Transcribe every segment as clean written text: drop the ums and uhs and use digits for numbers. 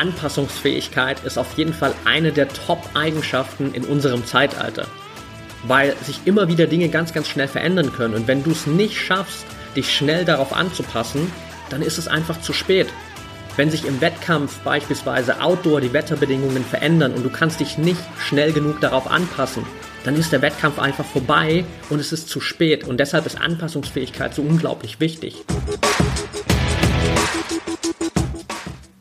Anpassungsfähigkeit ist auf jeden Fall eine der Top-Eigenschaften in unserem Zeitalter, weil sich immer wieder Dinge ganz, ganz schnell verändern können. Und wenn du es nicht schaffst, dich schnell darauf anzupassen, dann ist es einfach zu spät. Wenn sich im Wettkampf beispielsweise outdoor die Wetterbedingungen verändern und du kannst dich nicht schnell genug darauf anpassen, dann ist der Wettkampf einfach vorbei und es ist zu spät. Und deshalb ist Anpassungsfähigkeit so unglaublich wichtig.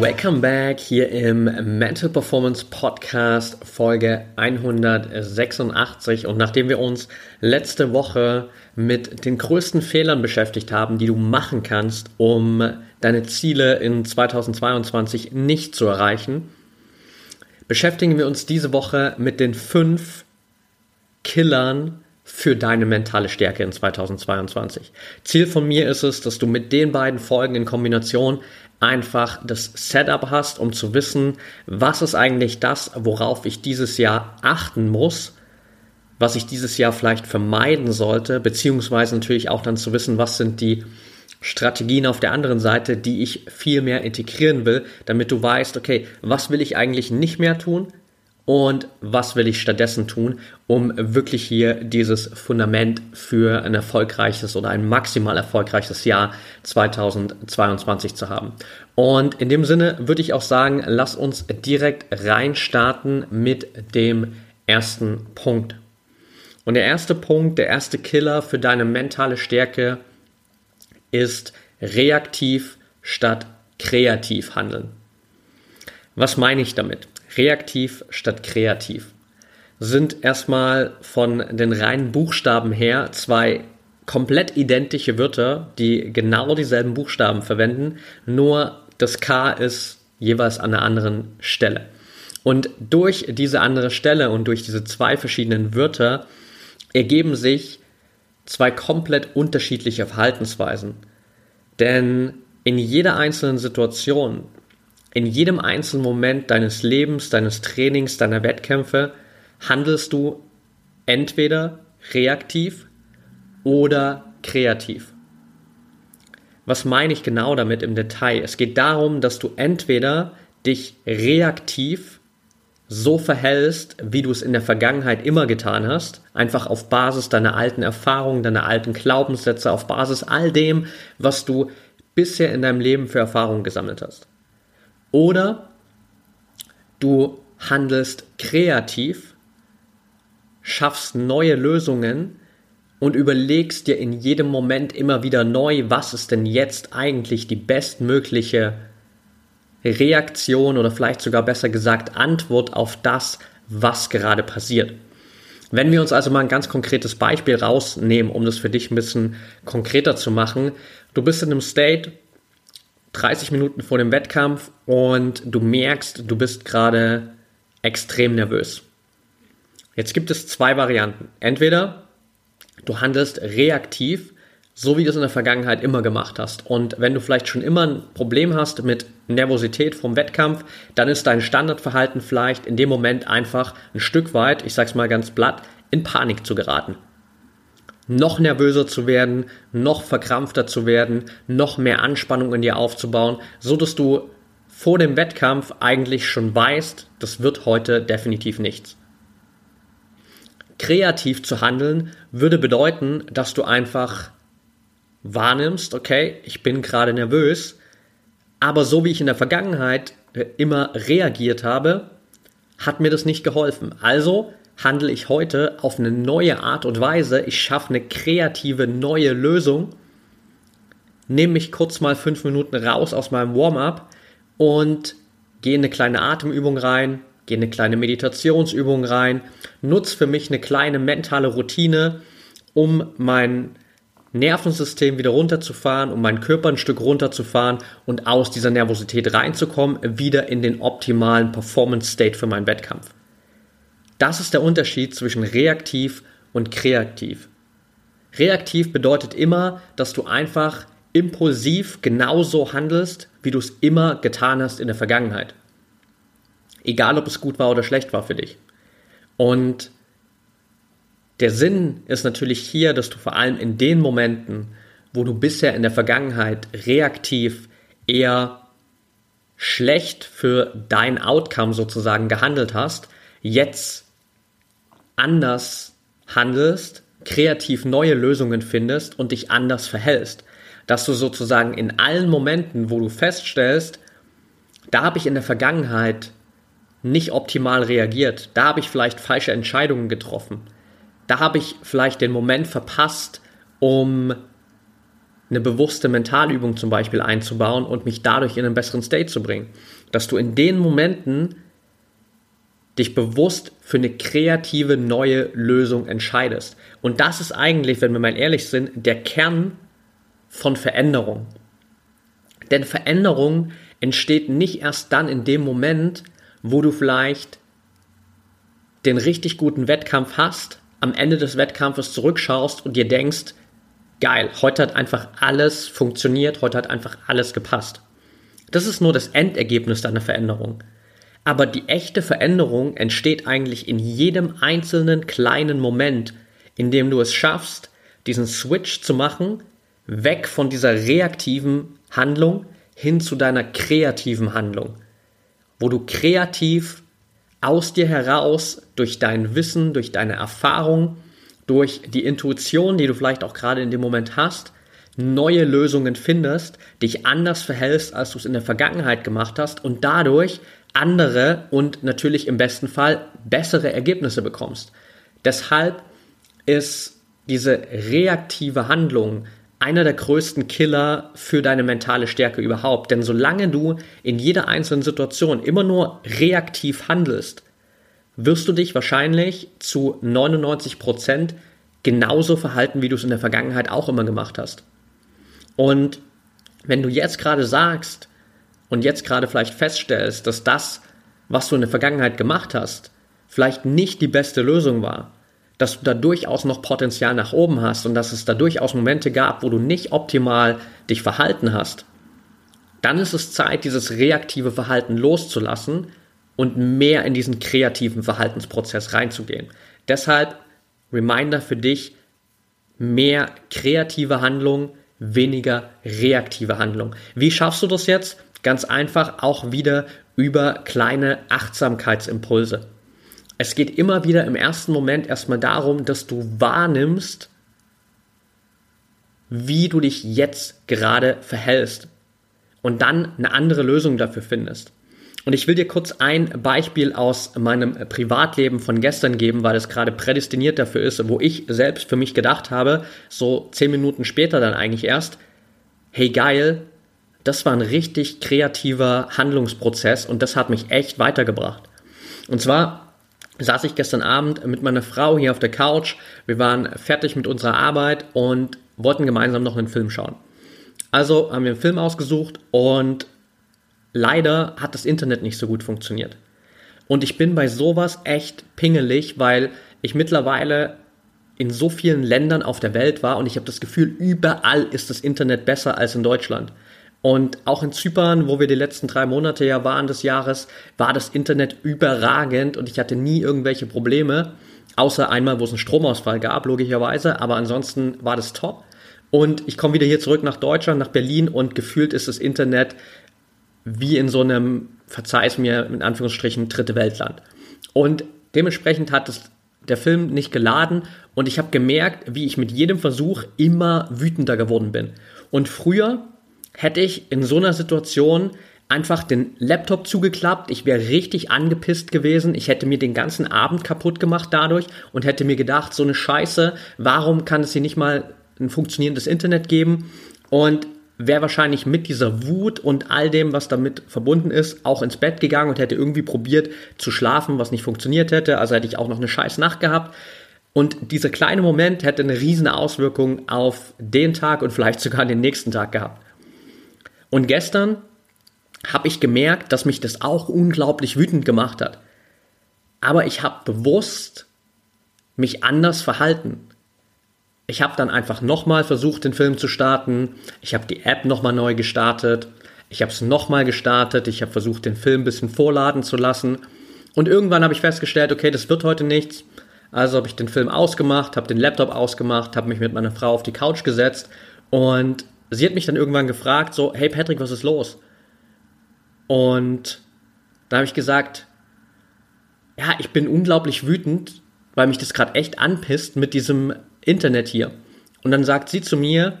Welcome back hier im Mental Performance Podcast Folge 186, und nachdem wir uns letzte Woche mit den größten Fehlern beschäftigt haben, die du machen kannst, um deine Ziele in 2022 nicht zu erreichen, beschäftigen wir uns diese Woche mit den 5 Killern für deine mentale Stärke in 2022. Ziel von mir ist es, dass du mit den beiden Folgen in Kombination einfach das Setup hast, um zu wissen, was ist eigentlich das, worauf ich dieses Jahr achten muss, was ich dieses Jahr vielleicht vermeiden sollte, beziehungsweise natürlich auch dann zu wissen, was sind die Strategien auf der anderen Seite, die ich viel mehr integrieren will, damit du weißt, okay, was will ich eigentlich nicht mehr tun und was will ich stattdessen tun, um wirklich hier dieses Fundament für ein erfolgreiches oder ein maximal erfolgreiches Jahr 2022 zu haben. Und in dem Sinne würde ich auch sagen, lass uns direkt reinstarten mit dem ersten Punkt. Und der erste Punkt, der erste Killer für deine mentale Stärke ist reaktiv statt kreativ handeln. Was meine ich damit? Reaktiv statt kreativ sind erstmal von den reinen Buchstaben her 2 komplett identische Wörter, die genau dieselben Buchstaben verwenden, nur das K ist jeweils an einer anderen Stelle. Und durch diese andere Stelle und durch diese 2 verschiedenen Wörter ergeben sich 2 komplett unterschiedliche Verhaltensweisen. Denn in jeder einzelnen Situation, in jedem einzelnen Moment deines Lebens, deines Trainings, deiner Wettkämpfe handelst du entweder reaktiv oder kreativ. Was meine ich genau damit im Detail? Es geht darum, dass du entweder dich reaktiv so verhältst, wie du es in der Vergangenheit immer getan hast, einfach auf Basis deiner alten Erfahrungen, deiner alten Glaubenssätze, auf Basis all dem, was du bisher in deinem Leben für Erfahrungen gesammelt hast. Oder du handelst kreativ, schaffst neue Lösungen und überlegst dir in jedem Moment immer wieder neu, was ist denn jetzt eigentlich die bestmögliche Reaktion oder vielleicht sogar besser gesagt Antwort auf das, was gerade passiert. Wenn wir uns also mal ein ganz konkretes Beispiel rausnehmen, um das für dich ein bisschen konkreter zu machen. Du bist in einem State 30 Minuten vor dem Wettkampf und du merkst, du bist gerade extrem nervös. Jetzt gibt es 2 Varianten. Entweder du handelst reaktiv, so wie du es in der Vergangenheit immer gemacht hast. Und wenn du vielleicht schon immer ein Problem hast mit Nervosität vom Wettkampf, dann ist dein Standardverhalten vielleicht in dem Moment einfach ein Stück weit, ich sag's mal ganz platt, in Panik zu geraten. Noch nervöser zu werden, noch verkrampfter zu werden, noch mehr Anspannung in dir aufzubauen, so dass du vor dem Wettkampf eigentlich schon weißt, das wird heute definitiv nichts. Kreativ zu handeln würde bedeuten, dass du einfach wahrnimmst, okay, ich bin gerade nervös, aber so wie ich in der Vergangenheit immer reagiert habe, hat mir das nicht geholfen. Also handle ich heute auf eine neue Art und Weise, ich schaffe eine kreative neue Lösung, nehme mich kurz mal 5 Minuten raus aus meinem Warm-up und gehe in eine kleine Atemübung rein, gehe in eine kleine Meditationsübung rein, nutze für mich eine kleine mentale Routine, um mein Nervensystem wieder runterzufahren, um meinen Körper ein Stück runterzufahren und aus dieser Nervosität reinzukommen, wieder in den optimalen Performance-State für meinen Wettkampf. Das ist der Unterschied zwischen reaktiv und kreativ. Reaktiv bedeutet immer, dass du einfach impulsiv genauso handelst, wie du es immer getan hast in der Vergangenheit. Egal, ob es gut war oder schlecht war für dich. Und der Sinn ist natürlich hier, dass du vor allem in den Momenten, wo du bisher in der Vergangenheit reaktiv eher schlecht für dein Outcome sozusagen gehandelt hast, jetzt anders handelst, kreativ neue Lösungen findest und dich anders verhältst. Dass du sozusagen in allen Momenten, wo du feststellst, da habe ich in der Vergangenheit nicht optimal reagiert, da habe ich vielleicht falsche Entscheidungen getroffen, da habe ich vielleicht den Moment verpasst, um eine bewusste Mentalübung zum Beispiel einzubauen und mich dadurch in einen besseren State zu bringen. Dass du in den Momenten dich bewusst für eine kreative neue Lösung entscheidest. Und das ist eigentlich, wenn wir mal ehrlich sind, der Kern von Veränderung. Denn Veränderung entsteht nicht erst dann in dem Moment, wo du vielleicht den richtig guten Wettkampf hast, am Ende des Wettkampfes zurückschaust und dir denkst, geil, heute hat einfach alles funktioniert, heute hat einfach alles gepasst. Das ist nur das Endergebnis deiner Veränderung. Aber die echte Veränderung entsteht eigentlich in jedem einzelnen kleinen Moment, in dem du es schaffst, diesen Switch zu machen, weg von dieser reaktiven Handlung hin zu deiner kreativen Handlung, wo du kreativ aus dir heraus, durch dein Wissen, durch deine Erfahrung, durch die Intuition, die du vielleicht auch gerade in dem Moment hast, neue Lösungen findest, dich anders verhältst, als du es in der Vergangenheit gemacht hast und dadurch andere und natürlich im besten Fall bessere Ergebnisse bekommst. Deshalb ist diese reaktive Handlung einer der größten Killer für deine mentale Stärke überhaupt. Denn solange du in jeder einzelnen Situation immer nur reaktiv handelst, wirst du dich wahrscheinlich zu 99% genauso verhalten, wie du es in der Vergangenheit auch immer gemacht hast. Und wenn du jetzt gerade sagst und jetzt gerade vielleicht feststellst, dass das, was du in der Vergangenheit gemacht hast, vielleicht nicht die beste Lösung war, dass du da durchaus noch Potenzial nach oben hast und dass es da durchaus Momente gab, wo du nicht optimal dich verhalten hast, dann ist es Zeit, dieses reaktive Verhalten loszulassen und mehr in diesen kreativen Verhaltensprozess reinzugehen. Deshalb Reminder für dich, mehr kreative Handlung, weniger reaktive Handlung. Wie schaffst du das jetzt? Ganz einfach auch wieder über kleine Achtsamkeitsimpulse. Es geht immer wieder im ersten Moment erstmal darum, dass du wahrnimmst, wie du dich jetzt gerade verhältst und dann eine andere Lösung dafür findest. Und ich will dir kurz ein Beispiel aus meinem Privatleben von gestern geben, weil es gerade prädestiniert dafür ist, wo ich selbst für mich gedacht habe, so 10 Minuten später dann eigentlich erst, hey geil, das war ein richtig kreativer Handlungsprozess und das hat mich echt weitergebracht. Und zwar saß ich gestern Abend mit meiner Frau hier auf der Couch, wir waren fertig mit unserer Arbeit und wollten gemeinsam noch einen Film schauen. Also haben wir einen Film ausgesucht und leider hat das Internet nicht so gut funktioniert. Und ich bin bei sowas echt pingelig, weil ich mittlerweile in so vielen Ländern auf der Welt war und ich habe das Gefühl, überall ist das Internet besser als in Deutschland. Und auch in Zypern, wo wir die letzten 3 Monate ja waren des Jahres, war das Internet überragend und ich hatte nie irgendwelche Probleme, außer einmal, wo es einen Stromausfall gab, logischerweise, aber ansonsten war das top. Und ich komme wieder hier zurück nach Deutschland, nach Berlin und gefühlt ist das Internet wie in so einem, verzeih es mir, in Anführungsstrichen, dritte Weltland. Und dementsprechend hat es der Film nicht geladen und ich habe gemerkt, wie ich mit jedem Versuch immer wütender geworden bin. Und früher hätte ich in so einer Situation einfach den Laptop zugeklappt, ich wäre richtig angepisst gewesen, ich hätte mir den ganzen Abend kaputt gemacht dadurch und hätte mir gedacht, so eine Scheiße, warum kann es hier nicht mal ein funktionierendes Internet geben? Und wäre wahrscheinlich mit dieser Wut und all dem, was damit verbunden ist, auch ins Bett gegangen und hätte irgendwie probiert zu schlafen, was nicht funktioniert hätte. Also hätte ich auch noch eine scheiß Nacht gehabt. Und dieser kleine Moment hätte eine riesen Auswirkung auf den Tag und vielleicht sogar den nächsten Tag gehabt. Und gestern habe ich gemerkt, dass mich das auch unglaublich wütend gemacht hat. aber ich habe bewusst mich anders verhalten. Ich habe dann einfach nochmal versucht, den Film zu starten. Ich habe die App nochmal neu gestartet. Ich habe es nochmal gestartet. Ich habe versucht, den Film ein bisschen vorladen zu lassen. Und irgendwann habe ich festgestellt, okay, das wird heute nichts. Also habe ich den Film ausgemacht, habe den Laptop ausgemacht, habe mich mit meiner Frau auf die Couch gesetzt. Und sie hat mich dann irgendwann gefragt, so, hey Patrick, was ist los? Und da habe ich gesagt, ja, ich bin unglaublich wütend, weil mich das gerade echt anpisst mit diesem Internet hier. Und dann sagt sie zu mir,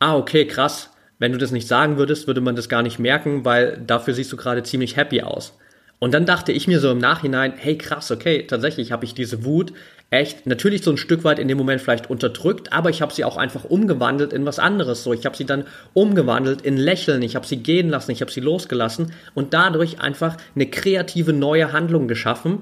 ah, okay, krass, wenn du das nicht sagen würdest, würde man das gar nicht merken, weil dafür siehst du gerade ziemlich happy aus. Und dann dachte ich mir so im Nachhinein, hey, krass, okay, tatsächlich habe ich diese Wut echt natürlich so ein Stück weit in dem Moment vielleicht unterdrückt, aber ich habe sie auch einfach umgewandelt in was anderes. So, ich habe sie dann umgewandelt in Lächeln, ich habe sie gehen lassen, ich habe sie losgelassen und dadurch einfach eine kreative neue Handlung geschaffen,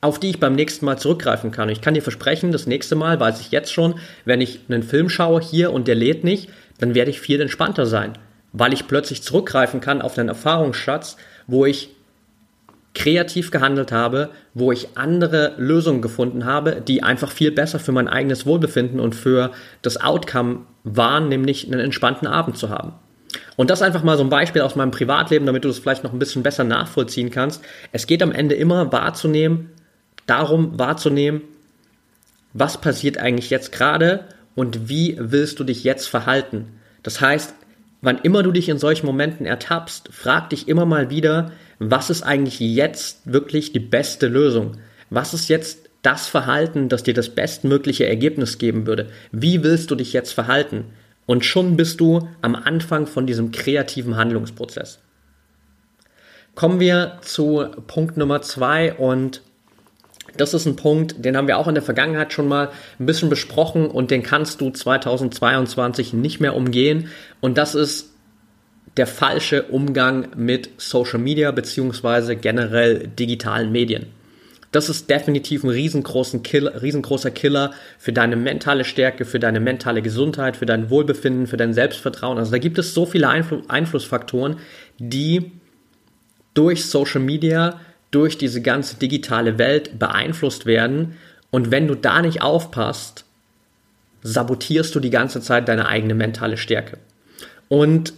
auf die ich beim nächsten Mal zurückgreifen kann. Und ich kann dir versprechen, das nächste Mal, weiß ich jetzt schon, wenn ich einen Film schaue hier und der lädt nicht, dann werde ich viel entspannter sein, weil ich plötzlich zurückgreifen kann auf einen Erfahrungsschatz, wo ich kreativ gehandelt habe, wo ich andere Lösungen gefunden habe, die einfach viel besser für mein eigenes Wohlbefinden und für das Outcome waren, nämlich einen entspannten Abend zu haben. Und das einfach mal so ein Beispiel aus meinem Privatleben, damit du das vielleicht noch ein bisschen besser nachvollziehen kannst. Es geht am Ende immer darum wahrzunehmen, was passiert eigentlich jetzt gerade und wie willst du dich jetzt verhalten. Das heißt, wann immer du dich in solchen Momenten ertappst, frag dich immer mal wieder, was ist eigentlich jetzt wirklich die beste Lösung? Was ist jetzt das Verhalten, das dir das bestmögliche Ergebnis geben würde? Wie willst du dich jetzt verhalten? Und schon bist du am Anfang von diesem kreativen Handlungsprozess. Kommen wir zu Punkt Nummer 2 und das ist ein Punkt, den haben wir auch in der Vergangenheit schon mal ein bisschen besprochen und den kannst du 2022 nicht mehr umgehen und das ist der falsche Umgang mit Social Media beziehungsweise generell digitalen Medien. Das ist definitiv ein riesengroßer Killer für deine mentale Stärke, für deine mentale Gesundheit, für dein Wohlbefinden, für dein Selbstvertrauen. Also da gibt es so viele Einflussfaktoren, die durch Social Media, durch diese ganze digitale Welt beeinflusst werden. Und wenn du da nicht aufpasst, sabotierst du die ganze Zeit deine eigene mentale Stärke. Und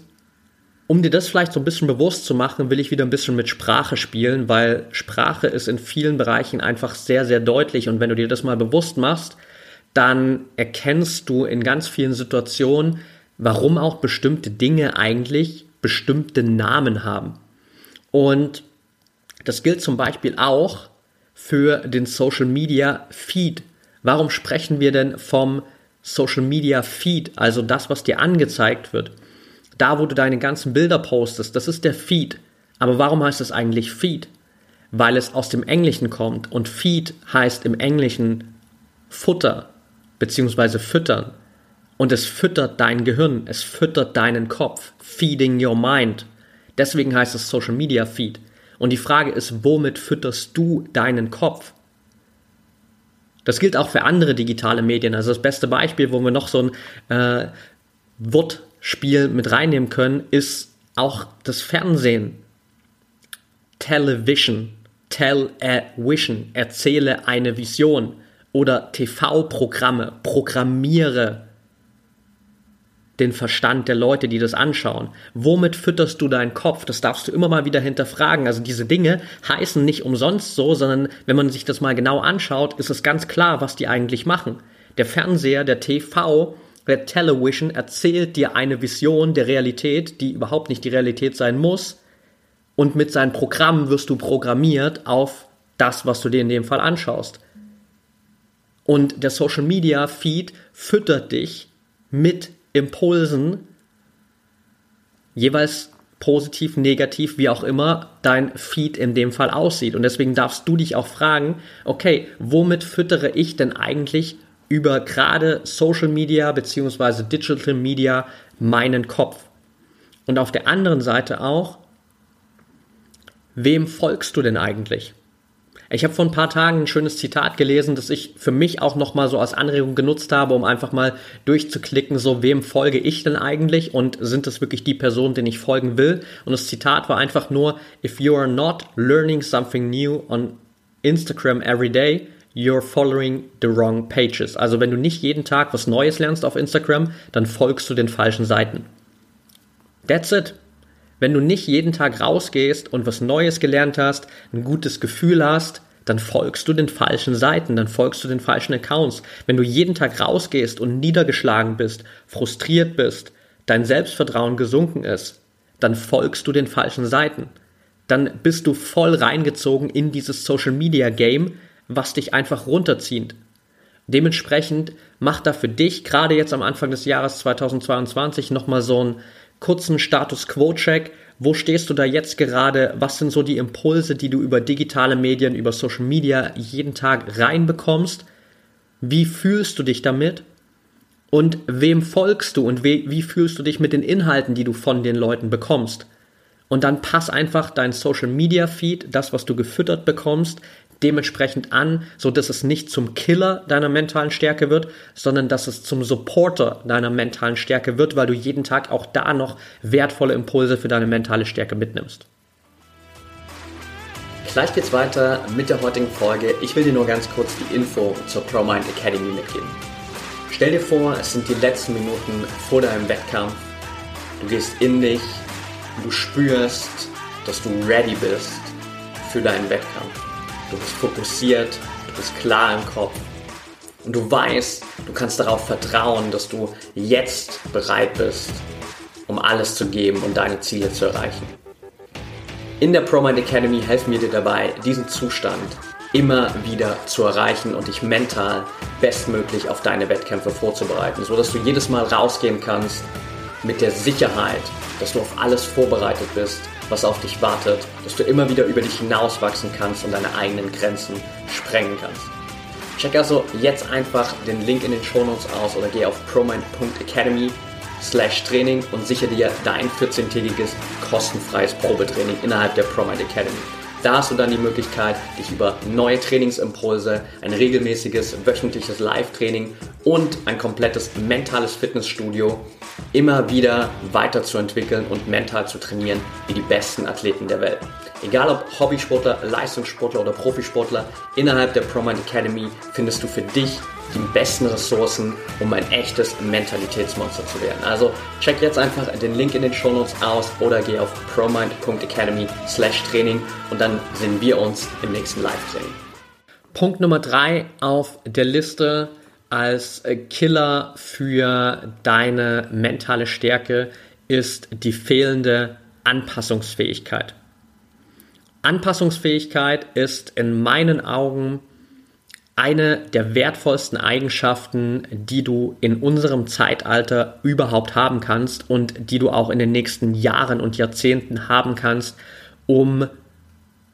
um dir das vielleicht so ein bisschen bewusst zu machen, will ich wieder ein bisschen mit Sprache spielen, weil Sprache ist in vielen Bereichen einfach sehr, sehr deutlich. Und wenn du dir das mal bewusst machst, dann erkennst du in ganz vielen Situationen, warum auch bestimmte Dinge eigentlich bestimmte Namen haben. Und das gilt zum Beispiel auch für den Social Media Feed. Warum sprechen wir denn vom Social Media Feed, also das, was dir angezeigt wird? Da, wo du deine ganzen Bilder postest, das ist der Feed. Aber warum heißt es eigentlich Feed? Weil es aus dem Englischen kommt und Feed heißt im Englischen Futter bzw. füttern. Und es füttert dein Gehirn, es füttert deinen Kopf. Feeding your mind. Deswegen heißt es Social Media Feed. Und die Frage ist, womit fütterst du deinen Kopf? Das gilt auch für andere digitale Medien. Also das beste Beispiel, wo wir noch so ein Wortspiel mit reinnehmen können, ist auch das Fernsehen. Television. Tell-a-vision. Erzähle eine Vision. Oder TV-Programme. Programmiere den Verstand der Leute, die das anschauen. Womit fütterst du deinen Kopf? Das darfst du immer mal wieder hinterfragen. Also diese Dinge heißen nicht umsonst so, sondern wenn man sich das mal genau anschaut, ist es ganz klar, was die eigentlich machen. Der Fernseher, der TV, der Television erzählt dir eine Vision der Realität, die überhaupt nicht die Realität sein muss. Und mit seinen Programmen wirst du programmiert auf das, was du dir in dem Fall anschaust. Und der Social Media Feed füttert dich mit Impulsen, jeweils positiv, negativ, wie auch immer dein Feed in dem Fall aussieht. Und deswegen darfst du dich auch fragen, okay, womit füttere ich denn eigentlich über gerade Social Media bzw. Digital Media meinen Kopf? Und auf der anderen Seite auch, wem folgst du denn eigentlich? Ich habe vor ein paar Tagen ein schönes Zitat gelesen, das ich für mich auch nochmal so als Anregung genutzt habe, um einfach mal durchzuklicken, so wem folge ich denn eigentlich und sind das wirklich die Personen, denen ich folgen will? Und das Zitat war einfach nur, if you are not learning something new on Instagram every day, you're following the wrong pages. Also wenn du nicht jeden Tag was Neues lernst auf Instagram, dann folgst du den falschen Seiten. That's it. Wenn du nicht jeden Tag rausgehst und was Neues gelernt hast, ein gutes Gefühl hast, dann folgst du den falschen Seiten, dann folgst du den falschen Accounts. Wenn du jeden Tag rausgehst und niedergeschlagen bist, frustriert bist, dein Selbstvertrauen gesunken ist, dann folgst du den falschen Seiten. Dann bist du voll reingezogen in dieses Social Media Game, was dich einfach runterzieht. Dementsprechend mach da für dich gerade jetzt am Anfang des Jahres 2022 nochmal so einen kurzen Status-Quo-Check. Wo stehst du da jetzt gerade? Was sind so die Impulse, die du über digitale Medien, über Social Media jeden Tag reinbekommst? Wie fühlst du dich damit? Und wem folgst du? Und wie fühlst du dich mit den Inhalten, die du von den Leuten bekommst? Und dann pass einfach dein Social Media Feed, das, was du gefüttert bekommst, dementsprechend an, so dass es nicht zum Killer deiner mentalen Stärke wird, sondern dass es zum Supporter deiner mentalen Stärke wird, weil du jeden Tag auch da noch wertvolle Impulse für deine mentale Stärke mitnimmst. Gleich geht's weiter mit der heutigen Folge. Ich will dir nur ganz kurz die Info zur ProMind Academy mitgeben. Stell dir vor, es sind die letzten Minuten vor deinem Wettkampf. Du gehst in dich, du spürst, dass du ready bist für deinen Wettkampf. Du bist fokussiert, du bist klar im Kopf und du weißt, du kannst darauf vertrauen, dass du jetzt bereit bist, um alles zu geben und deine Ziele zu erreichen. In der ProMind Academy helfen wir dir dabei, diesen Zustand immer wieder zu erreichen und dich mental bestmöglich auf deine Wettkämpfe vorzubereiten, sodass du jedes Mal rausgehen kannst mit der Sicherheit, dass du auf alles vorbereitet bist, was auf dich wartet, dass du immer wieder über dich hinauswachsen kannst und deine eigenen Grenzen sprengen kannst. Check also jetzt einfach den Link in den Shownotes aus oder geh auf promind.academy/Training und sichere dir dein 14-tägiges kostenfreies Probetraining innerhalb der ProMind Academy. Da hast du dann die Möglichkeit, dich über neue Trainingsimpulse, ein regelmäßiges wöchentliches Live-Training und ein komplettes mentales Fitnessstudio immer wieder weiterzuentwickeln und mental zu trainieren wie die besten Athleten der Welt. Egal ob Hobbysportler, Leistungssportler oder Profisportler, innerhalb der ProMind Academy findest du für dich die besten Ressourcen, um ein echtes Mentalitätsmonster zu werden. Also check jetzt einfach den Link in den Shownotes aus oder geh auf promind.academy/Training und dann sehen wir uns im nächsten Live-Training. Punkt Nummer 3 auf der Liste als Killer für deine mentale Stärke ist die fehlende Anpassungsfähigkeit. Anpassungsfähigkeit ist in meinen Augen eine der wertvollsten Eigenschaften, die du in unserem Zeitalter überhaupt haben kannst und die du auch in den nächsten Jahren und Jahrzehnten haben kannst, um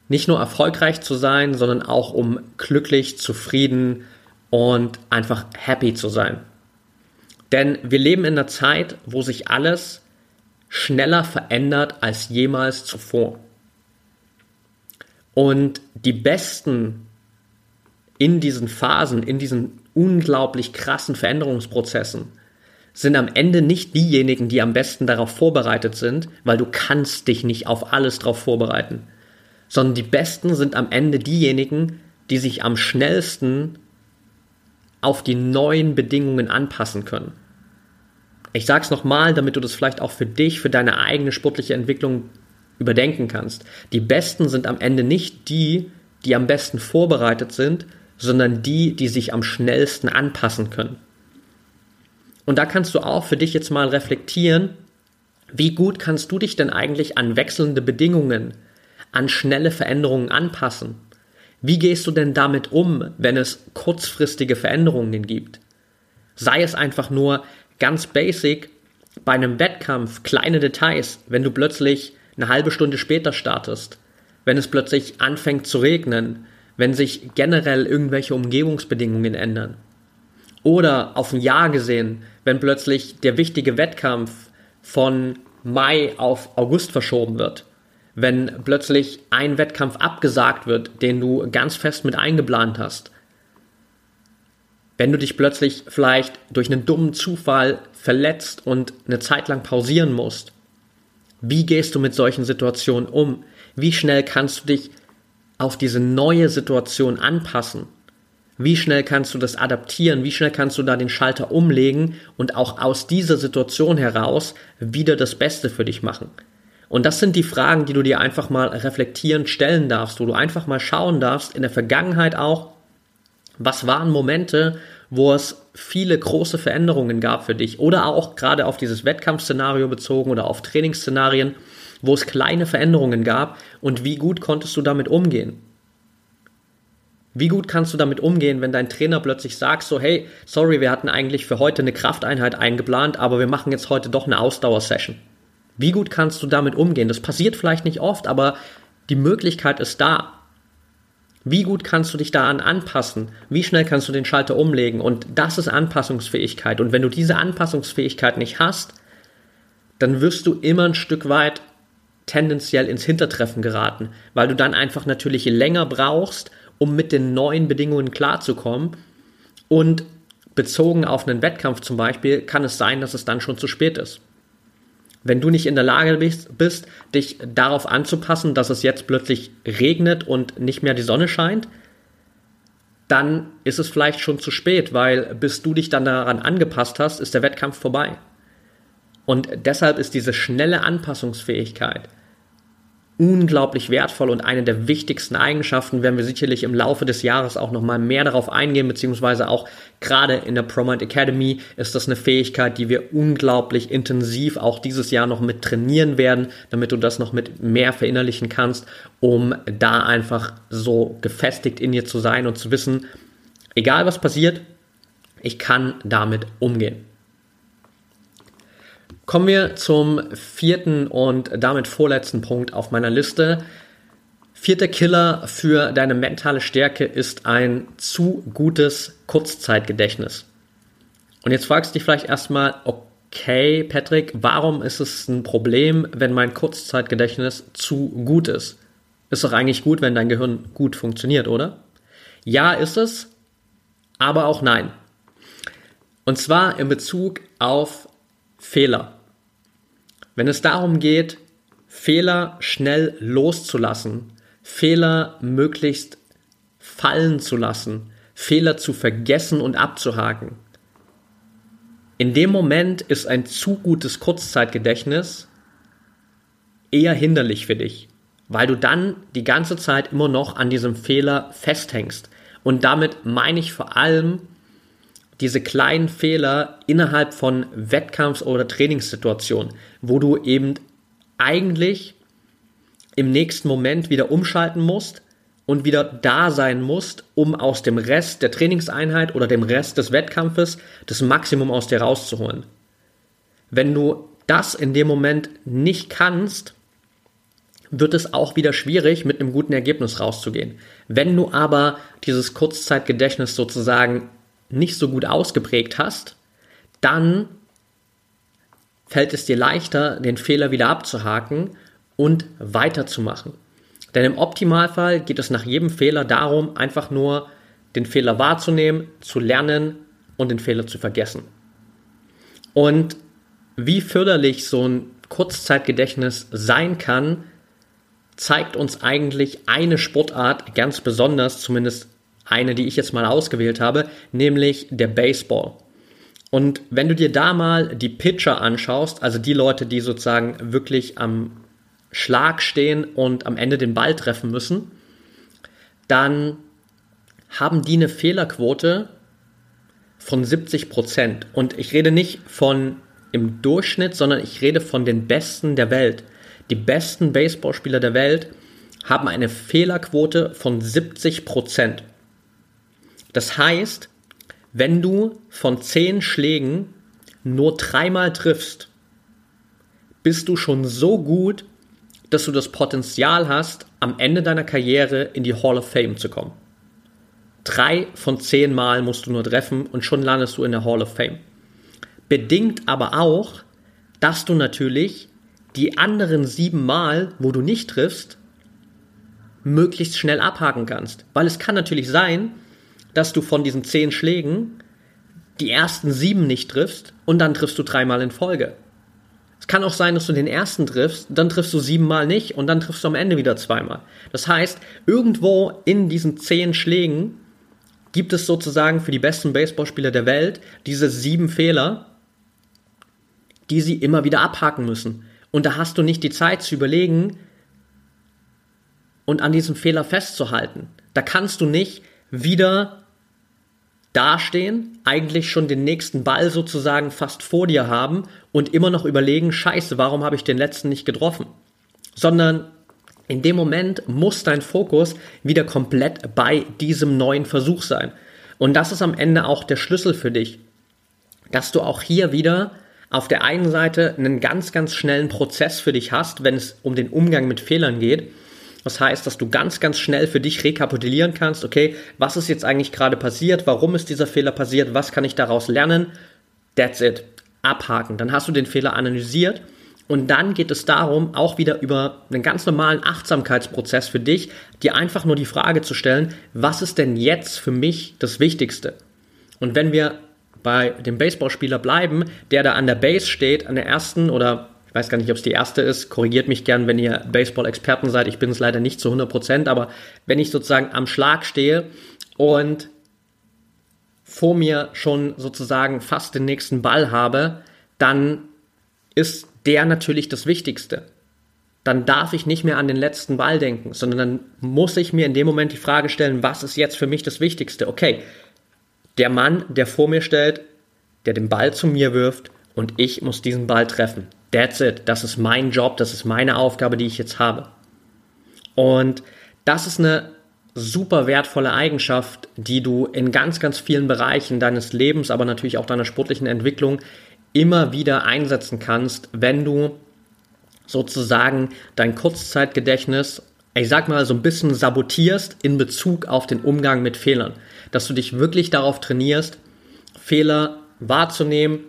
nicht nur erfolgreich zu sein, sondern auch um glücklich, zufrieden und einfach happy zu sein. Denn wir leben in einer Zeit, wo sich alles schneller verändert als jemals zuvor. Und die Besten in diesen Phasen, in diesen unglaublich krassen Veränderungsprozessen sind am Ende nicht diejenigen, die am besten darauf vorbereitet sind, weil du kannst dich nicht auf alles darauf vorbereiten, sondern die Besten sind am Ende diejenigen, die sich am schnellsten auf die neuen Bedingungen anpassen können. Ich sage es nochmal, damit du das vielleicht auch für dich, für deine eigene sportliche Entwicklung überdenken kannst. Die Besten sind am Ende nicht die, die am besten vorbereitet sind, sondern die, die sich am schnellsten anpassen können. Und da kannst du auch für dich jetzt mal reflektieren, wie gut kannst du dich denn eigentlich an wechselnde Bedingungen, an schnelle Veränderungen anpassen? Wie gehst du denn damit um, wenn es kurzfristige Veränderungen gibt? Sei es einfach nur ganz basic, bei einem Wettkampf kleine Details, wenn du plötzlich eine halbe Stunde später startest, wenn es plötzlich anfängt zu regnen, wenn sich generell irgendwelche Umgebungsbedingungen ändern. Oder auf ein Jahr gesehen, wenn plötzlich der wichtige Wettkampf von Mai auf August verschoben wird. wenn plötzlich ein Wettkampf abgesagt wird, den du ganz fest mit eingeplant hast. Wenn du dich plötzlich vielleicht durch einen dummen Zufall verletzt und eine Zeit lang pausieren musst. Wie gehst du mit solchen Situationen um? Wie schnell kannst du dich auf diese neue Situation anpassen? Wie schnell kannst du das adaptieren? Wie schnell kannst du da den Schalter umlegen und auch aus dieser Situation heraus wieder das Beste für dich machen? Und das sind die Fragen, die du dir einfach mal reflektierend stellen darfst, wo du einfach mal schauen darfst, in der Vergangenheit auch, was waren Momente, wo es viele große Veränderungen gab für dich oder auch gerade auf dieses Wettkampfszenario bezogen oder auf Trainingsszenarien, wo es kleine Veränderungen gab und wie gut konntest du damit umgehen? Wie gut kannst du damit umgehen, wenn dein Trainer plötzlich sagt so, hey, sorry, wir hatten eigentlich für heute eine Krafteinheit eingeplant, aber wir machen jetzt heute doch eine Ausdauersession. Wie gut kannst du damit umgehen? Das passiert vielleicht nicht oft, aber die Möglichkeit ist da. Wie gut kannst du dich daran anpassen? Wie schnell kannst du den Schalter umlegen? Und das ist Anpassungsfähigkeit. Und wenn du diese Anpassungsfähigkeit nicht hast, dann wirst du immer ein Stück weit tendenziell ins Hintertreffen geraten, weil du dann einfach natürlich länger brauchst, um mit den neuen Bedingungen klarzukommen. Und bezogen auf einen Wettkampf zum Beispiel, kann es sein, dass es dann schon zu spät ist. Wenn du nicht in der Lage bist, dich darauf anzupassen, dass es jetzt plötzlich regnet und nicht mehr die Sonne scheint, dann ist es vielleicht schon zu spät, weil bis du dich dann daran angepasst hast, ist der Wettkampf vorbei. Und deshalb ist diese schnelle Anpassungsfähigkeit unglaublich wertvoll und eine der wichtigsten Eigenschaften, werden wir sicherlich im Laufe des Jahres auch nochmal mehr darauf eingehen, beziehungsweise auch gerade in der ProMind Academy ist das eine Fähigkeit, die wir unglaublich intensiv auch dieses Jahr noch mit trainieren werden, damit du das noch mit mehr verinnerlichen kannst, um da einfach so gefestigt in dir zu sein und zu wissen, egal was passiert, ich kann damit umgehen. Kommen wir zum 4. und damit vorletzten Punkt auf meiner Liste. 4. Killer für deine mentale Stärke ist ein zu gutes Kurzzeitgedächtnis. Und jetzt fragst du dich vielleicht erstmal, okay Patrick, warum ist es ein Problem, wenn mein Kurzzeitgedächtnis zu gut ist? Ist doch eigentlich gut, wenn dein Gehirn gut funktioniert, oder? Ja, ist es, aber auch nein. Und zwar in Bezug auf Fehler. Wenn es darum geht, Fehler schnell loszulassen, Fehler möglichst fallen zu lassen, Fehler zu vergessen und abzuhaken. In dem Moment ist ein zu gutes Kurzzeitgedächtnis eher hinderlich für dich, weil du dann die ganze Zeit immer noch an diesem Fehler festhängst. Und damit meine ich vor allem diese kleinen Fehler innerhalb von Wettkampfs- oder Trainingssituationen, wo du eben eigentlich im nächsten Moment wieder umschalten musst und wieder da sein musst, um aus dem Rest der Trainingseinheit oder dem Rest des Wettkampfes das Maximum aus dir rauszuholen. Wenn du das in dem Moment nicht kannst, wird es auch wieder schwierig, mit einem guten Ergebnis rauszugehen. Wenn du aber dieses Kurzzeitgedächtnis sozusagen nicht so gut ausgeprägt hast, dann fällt es dir leichter, den Fehler wieder abzuhaken und weiterzumachen. Denn im Optimalfall geht es nach jedem Fehler darum, einfach nur den Fehler wahrzunehmen, zu lernen und den Fehler zu vergessen. Und wie förderlich so ein Kurzzeitgedächtnis sein kann, zeigt uns eigentlich eine Sportart ganz besonders, zumindest eine, die ich jetzt mal ausgewählt habe, nämlich der Baseball. Und wenn du dir da mal die Pitcher anschaust, also die Leute, die sozusagen wirklich am Schlag stehen und am Ende den Ball treffen müssen, dann haben die eine Fehlerquote von 70%. Und ich rede nicht von im Durchschnitt, sondern ich rede von den Besten der Welt. Die besten Baseballspieler der Welt haben eine Fehlerquote von 70%. Das heißt, wenn du von 10 Schlägen nur 3-mal triffst, bist du schon so gut, dass du das Potenzial hast, am Ende deiner Karriere in die Hall of Fame zu kommen. 3 von 10 Mal musst du nur treffen und schon landest du in der Hall of Fame. Bedingt aber auch, dass du natürlich die anderen 7 Mal, wo du nicht triffst, möglichst schnell abhaken kannst. Weil es kann natürlich sein, dass du von diesen 10 Schlägen die ersten 7 nicht triffst und dann triffst du 3 Mal in Folge. Es kann auch sein, dass du den ersten triffst, dann triffst du 7 Mal nicht und dann triffst du am Ende wieder 2 Mal. Das heißt, irgendwo in diesen 10 Schlägen gibt es sozusagen für die besten Baseballspieler der Welt diese 7 Fehler, die sie immer wieder abhaken müssen. Und da hast du nicht die Zeit zu überlegen und an diesem Fehler festzuhalten. Da kannst du nicht wieder dastehen, eigentlich schon den nächsten Ball sozusagen fast vor dir haben und immer noch überlegen, scheiße, warum habe ich den letzten nicht getroffen? Sondern in dem Moment muss dein Fokus wieder komplett bei diesem neuen Versuch sein. Und das ist am Ende auch der Schlüssel für dich, dass du auch hier wieder auf der einen Seite einen ganz, ganz schnellen Prozess für dich hast, wenn es um den Umgang mit Fehlern geht. Das heißt, dass du ganz, ganz schnell für dich rekapitulieren kannst, okay, was ist jetzt eigentlich gerade passiert, warum ist dieser Fehler passiert, was kann ich daraus lernen, that's it, abhaken. Dann hast du den Fehler analysiert und dann geht es darum, auch wieder über einen ganz normalen Achtsamkeitsprozess für dich, dir einfach nur die Frage zu stellen, was ist denn jetzt für mich das Wichtigste? Und wenn wir bei dem Baseballspieler bleiben, der da an der Base steht, an der ersten oder ich weiß gar nicht, ob es die erste ist, korrigiert mich gern, wenn ihr Baseball-Experten seid, ich bin es leider nicht zu 100%, aber wenn ich sozusagen am Schlag stehe und vor mir schon sozusagen fast den nächsten Ball habe, dann ist der natürlich das Wichtigste. Dann darf ich nicht mehr an den letzten Ball denken, sondern dann muss ich mir in dem Moment die Frage stellen, was ist jetzt für mich das Wichtigste? Okay, der Mann, der vor mir steht, der den Ball zu mir wirft und ich muss diesen Ball treffen. That's it. Das ist mein Job, das ist meine Aufgabe, die ich jetzt habe. Und das ist eine super wertvolle Eigenschaft, die du in ganz, ganz vielen Bereichen deines Lebens, aber natürlich auch deiner sportlichen Entwicklung immer wieder einsetzen kannst, wenn du sozusagen dein Kurzzeitgedächtnis, ich sag mal, so ein bisschen sabotierst in Bezug auf den Umgang mit Fehlern. Dass du dich wirklich darauf trainierst, Fehler wahrzunehmen,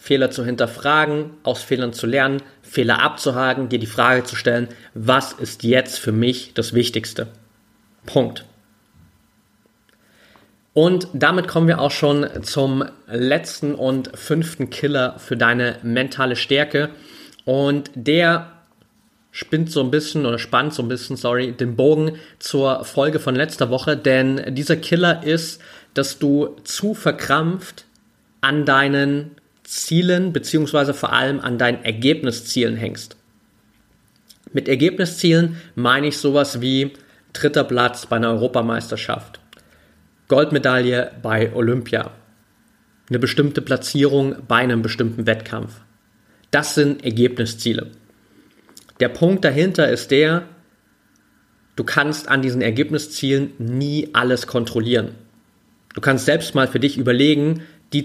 Fehler zu hinterfragen, aus Fehlern zu lernen, Fehler abzuhaken, dir die Frage zu stellen, was ist jetzt für mich das Wichtigste? Punkt. Und damit kommen wir auch schon zum letzten und 5. Killer für deine mentale Stärke. Und der spannt so ein bisschen den Bogen zur Folge von letzter Woche, denn dieser Killer ist, dass du zu verkrampft an deinen Zielen beziehungsweise vor allem an deinen Ergebniszielen hängst. Mit Ergebniszielen meine ich sowas wie 3. Platz bei einer Europameisterschaft, Goldmedaille bei Olympia, eine bestimmte Platzierung bei einem bestimmten Wettkampf. Das sind Ergebnisziele. Der Punkt dahinter ist der, du kannst an diesen Ergebniszielen nie alles kontrollieren. Du kannst selbst mal für dich überlegen, die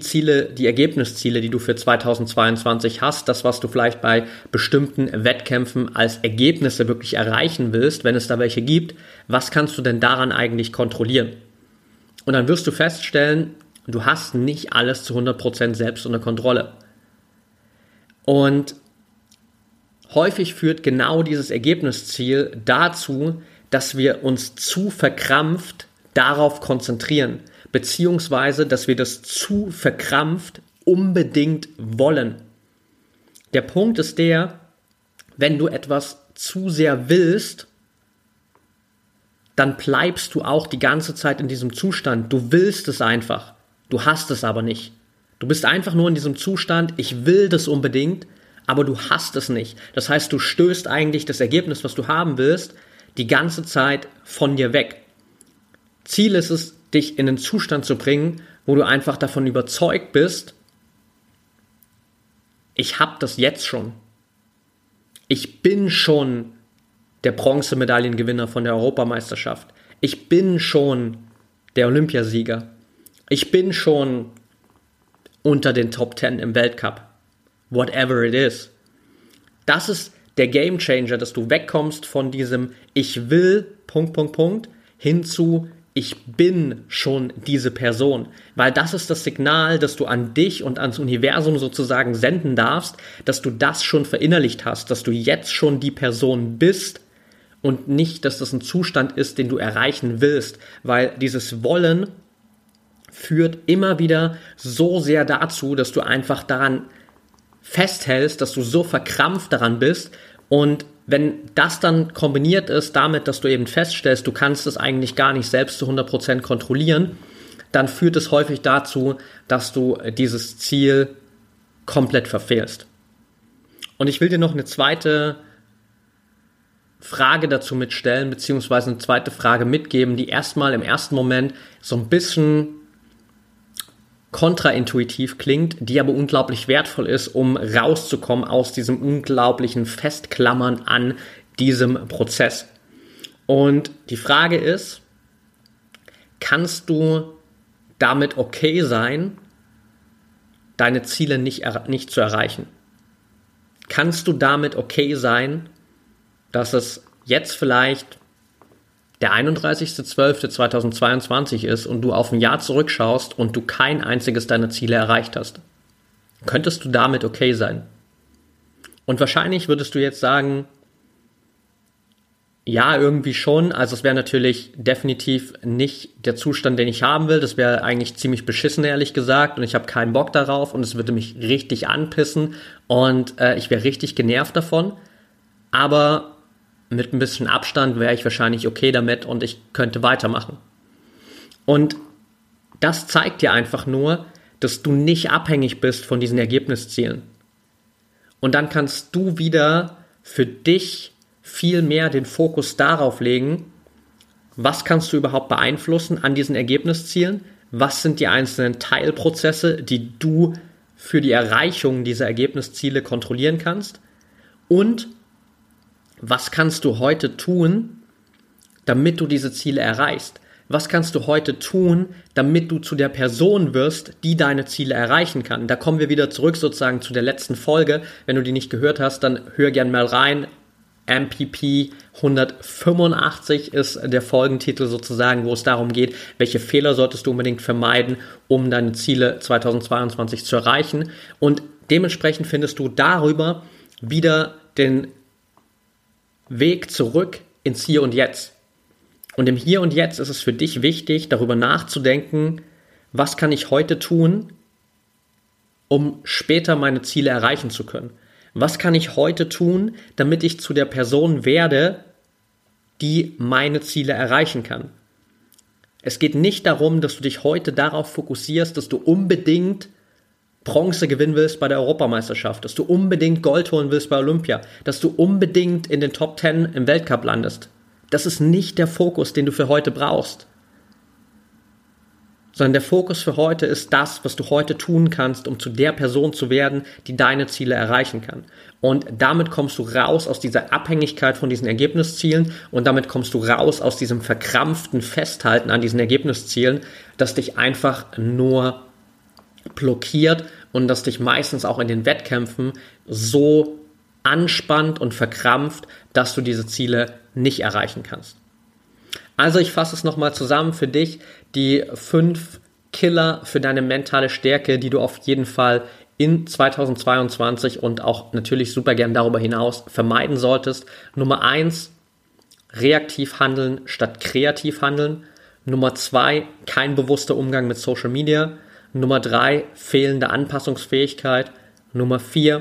Ergebnisziele, die du für 2022 hast, das, was du vielleicht bei bestimmten Wettkämpfen als Ergebnisse wirklich erreichen willst, wenn es da welche gibt, was kannst du denn daran eigentlich kontrollieren? Und dann wirst du feststellen, du hast nicht alles zu 100% selbst unter Kontrolle. Und häufig führt genau dieses Ergebnisziel dazu, dass wir uns zu verkrampft darauf konzentrieren, beziehungsweise, dass wir das zu verkrampft unbedingt wollen. Der Punkt ist der, wenn du etwas zu sehr willst, dann bleibst du auch die ganze Zeit in diesem Zustand. Du willst es einfach, du hast es aber nicht. Du bist einfach nur in diesem Zustand, ich will das unbedingt, aber du hast es nicht. Das heißt, du stößt eigentlich das Ergebnis, was du haben willst, die ganze Zeit von dir weg. Ziel ist es, dich in den Zustand zu bringen, wo du einfach davon überzeugt bist, ich habe das jetzt schon. Ich bin schon der Bronzemedaillengewinner von der Europameisterschaft. Ich bin schon der Olympiasieger. Ich bin schon unter den Top 10 im Weltcup. Whatever it is. Das ist der Game Changer, dass du wegkommst von diesem Ich will, hin zu ich bin schon diese Person, weil das ist das Signal, das du an dich und ans Universum sozusagen senden darfst, dass du das schon verinnerlicht hast, dass du jetzt schon die Person bist und nicht, dass das ein Zustand ist, den du erreichen willst, weil dieses Wollen führt immer wieder so sehr dazu, dass du einfach daran festhältst, dass du so verkrampft daran bist. Und wenn das dann kombiniert ist damit, dass du eben feststellst, du kannst es eigentlich gar nicht selbst zu 100% kontrollieren, dann führt es häufig dazu, dass du dieses Ziel komplett verfehlst. Und ich will dir noch eine zweite Frage dazu mitstellen, beziehungsweise eine zweite Frage mitgeben, die erstmal im ersten Moment so ein bisschen kontraintuitiv klingt, die aber unglaublich wertvoll ist, um rauszukommen aus diesem unglaublichen Festklammern an diesem Prozess. Und die Frage ist, kannst du damit okay sein, deine Ziele nicht zu erreichen? Kannst du damit okay sein, dass es jetzt vielleicht der 31.12.2022 ist und du auf ein Jahr zurückschaust und du kein einziges deiner Ziele erreicht hast? Könntest du damit okay sein? Und wahrscheinlich würdest du jetzt sagen, ja, irgendwie schon. Also es wäre natürlich definitiv nicht der Zustand, den ich haben will. Das wäre eigentlich ziemlich beschissen, ehrlich gesagt. Und ich habe keinen Bock darauf und es würde mich richtig anpissen und ich wäre richtig genervt davon. Aber mit ein bisschen Abstand wäre ich wahrscheinlich okay damit und ich könnte weitermachen. Und das zeigt dir einfach nur, dass du nicht abhängig bist von diesen Ergebniszielen. Und dann kannst du wieder für dich viel mehr den Fokus darauf legen, was kannst du überhaupt beeinflussen an diesen Ergebniszielen, was sind die einzelnen Teilprozesse, die du für die Erreichung dieser Ergebnisziele kontrollieren kannst, und was kannst du heute tun, damit du diese Ziele erreichst? Was kannst du heute tun, damit du zu der Person wirst, die deine Ziele erreichen kann? Da kommen wir wieder zurück sozusagen zu der letzten Folge. Wenn du die nicht gehört hast, dann hör gerne mal rein. MPP 185 ist der Folgentitel sozusagen, wo es darum geht, welche Fehler solltest du unbedingt vermeiden, um deine Ziele 2022 zu erreichen. Und dementsprechend findest du darüber wieder den Weg zurück ins Hier und Jetzt. Und im Hier und Jetzt ist es für dich wichtig, darüber nachzudenken, was kann ich heute tun, um später meine Ziele erreichen zu können? Was kann ich heute tun, damit ich zu der Person werde, die meine Ziele erreichen kann? Es geht nicht darum, dass du dich heute darauf fokussierst, dass du unbedingt Bronze gewinnen willst bei der Europameisterschaft, dass du unbedingt Gold holen willst bei Olympia, dass du unbedingt in den Top 10 im Weltcup landest. Das ist nicht der Fokus, den du für heute brauchst. Sondern der Fokus für heute ist das, was du heute tun kannst, um zu der Person zu werden, die deine Ziele erreichen kann. Und damit kommst du raus aus dieser Abhängigkeit von diesen Ergebniszielen und damit kommst du raus aus diesem verkrampften Festhalten an diesen Ergebniszielen, das dich einfach nur blockiert und das dich meistens auch in den Wettkämpfen so anspannt und verkrampft, dass du diese Ziele nicht erreichen kannst. Also ich fasse es nochmal zusammen für dich, die 5 Killer für deine mentale Stärke, die du auf jeden Fall in 2022 und auch natürlich super gern darüber hinaus vermeiden solltest. Nummer 1, reaktiv handeln statt kreativ handeln. Nummer 2, kein bewusster Umgang mit Social Media. Nummer 3, fehlende Anpassungsfähigkeit. Nummer 4,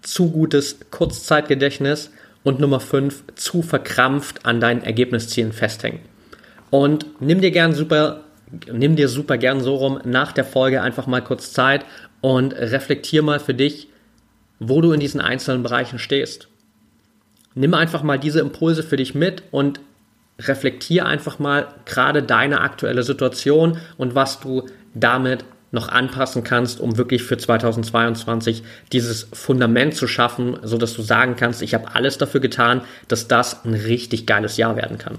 zu gutes Kurzzeitgedächtnis. Und Nummer 5, zu verkrampft an deinen Ergebniszielen festhängen. Und nimm dir super gern so rum nach der Folge einfach mal kurz Zeit und reflektier mal für dich, wo du in diesen einzelnen Bereichen stehst. Nimm einfach mal diese Impulse für dich mit und reflektier einfach mal gerade deine aktuelle Situation und was du damit noch anpassen kannst, um wirklich für 2022 dieses Fundament zu schaffen, sodass du sagen kannst, ich habe alles dafür getan, dass das ein richtig geiles Jahr werden kann.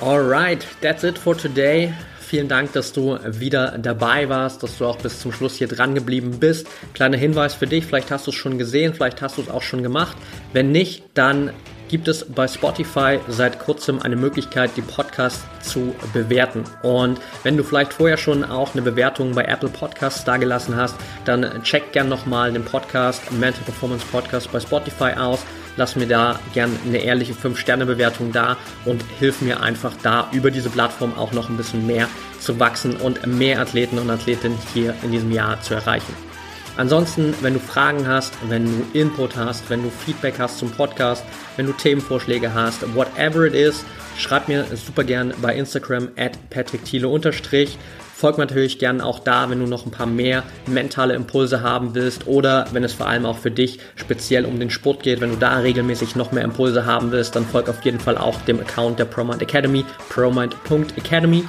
Alright, that's it for today. Vielen Dank, dass du wieder dabei warst, dass du auch bis zum Schluss hier dran geblieben bist. Kleiner Hinweis für dich, vielleicht hast du es schon gesehen, vielleicht hast du es auch schon gemacht. Wenn nicht, dann gibt es bei Spotify seit kurzem eine Möglichkeit, die Podcasts zu bewerten. Und wenn du vielleicht vorher schon auch eine Bewertung bei Apple Podcasts dagelassen hast, dann check gern nochmal den Podcast Mental Performance Podcast bei Spotify aus. Lass mir da gern eine ehrliche 5-Sterne-Bewertung da und hilf mir einfach da, über diese Plattform auch noch ein bisschen mehr zu wachsen und mehr Athleten und Athletinnen hier in diesem Jahr zu erreichen. Ansonsten, wenn du Fragen hast, wenn du Input hast, wenn du Feedback hast zum Podcast, wenn du Themenvorschläge hast, whatever it is, schreib mir super gern bei Instagram @patrickthiele_. Folg natürlich gern auch da, wenn du noch ein paar mehr mentale Impulse haben willst oder wenn es vor allem auch für dich speziell um den Sport geht, wenn du da regelmäßig noch mehr Impulse haben willst, dann folg auf jeden Fall auch dem Account der ProMind Academy, promind.academy.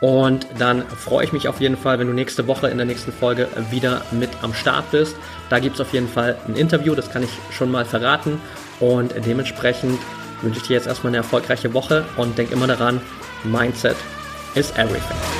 Und dann freue ich mich auf jeden Fall, wenn du nächste Woche in der nächsten Folge wieder mit am Start bist. Da gibt es auf jeden Fall ein Interview, das kann ich schon mal verraten. Und dementsprechend wünsche ich dir jetzt erstmal eine erfolgreiche Woche und denk immer daran, Mindset is everything.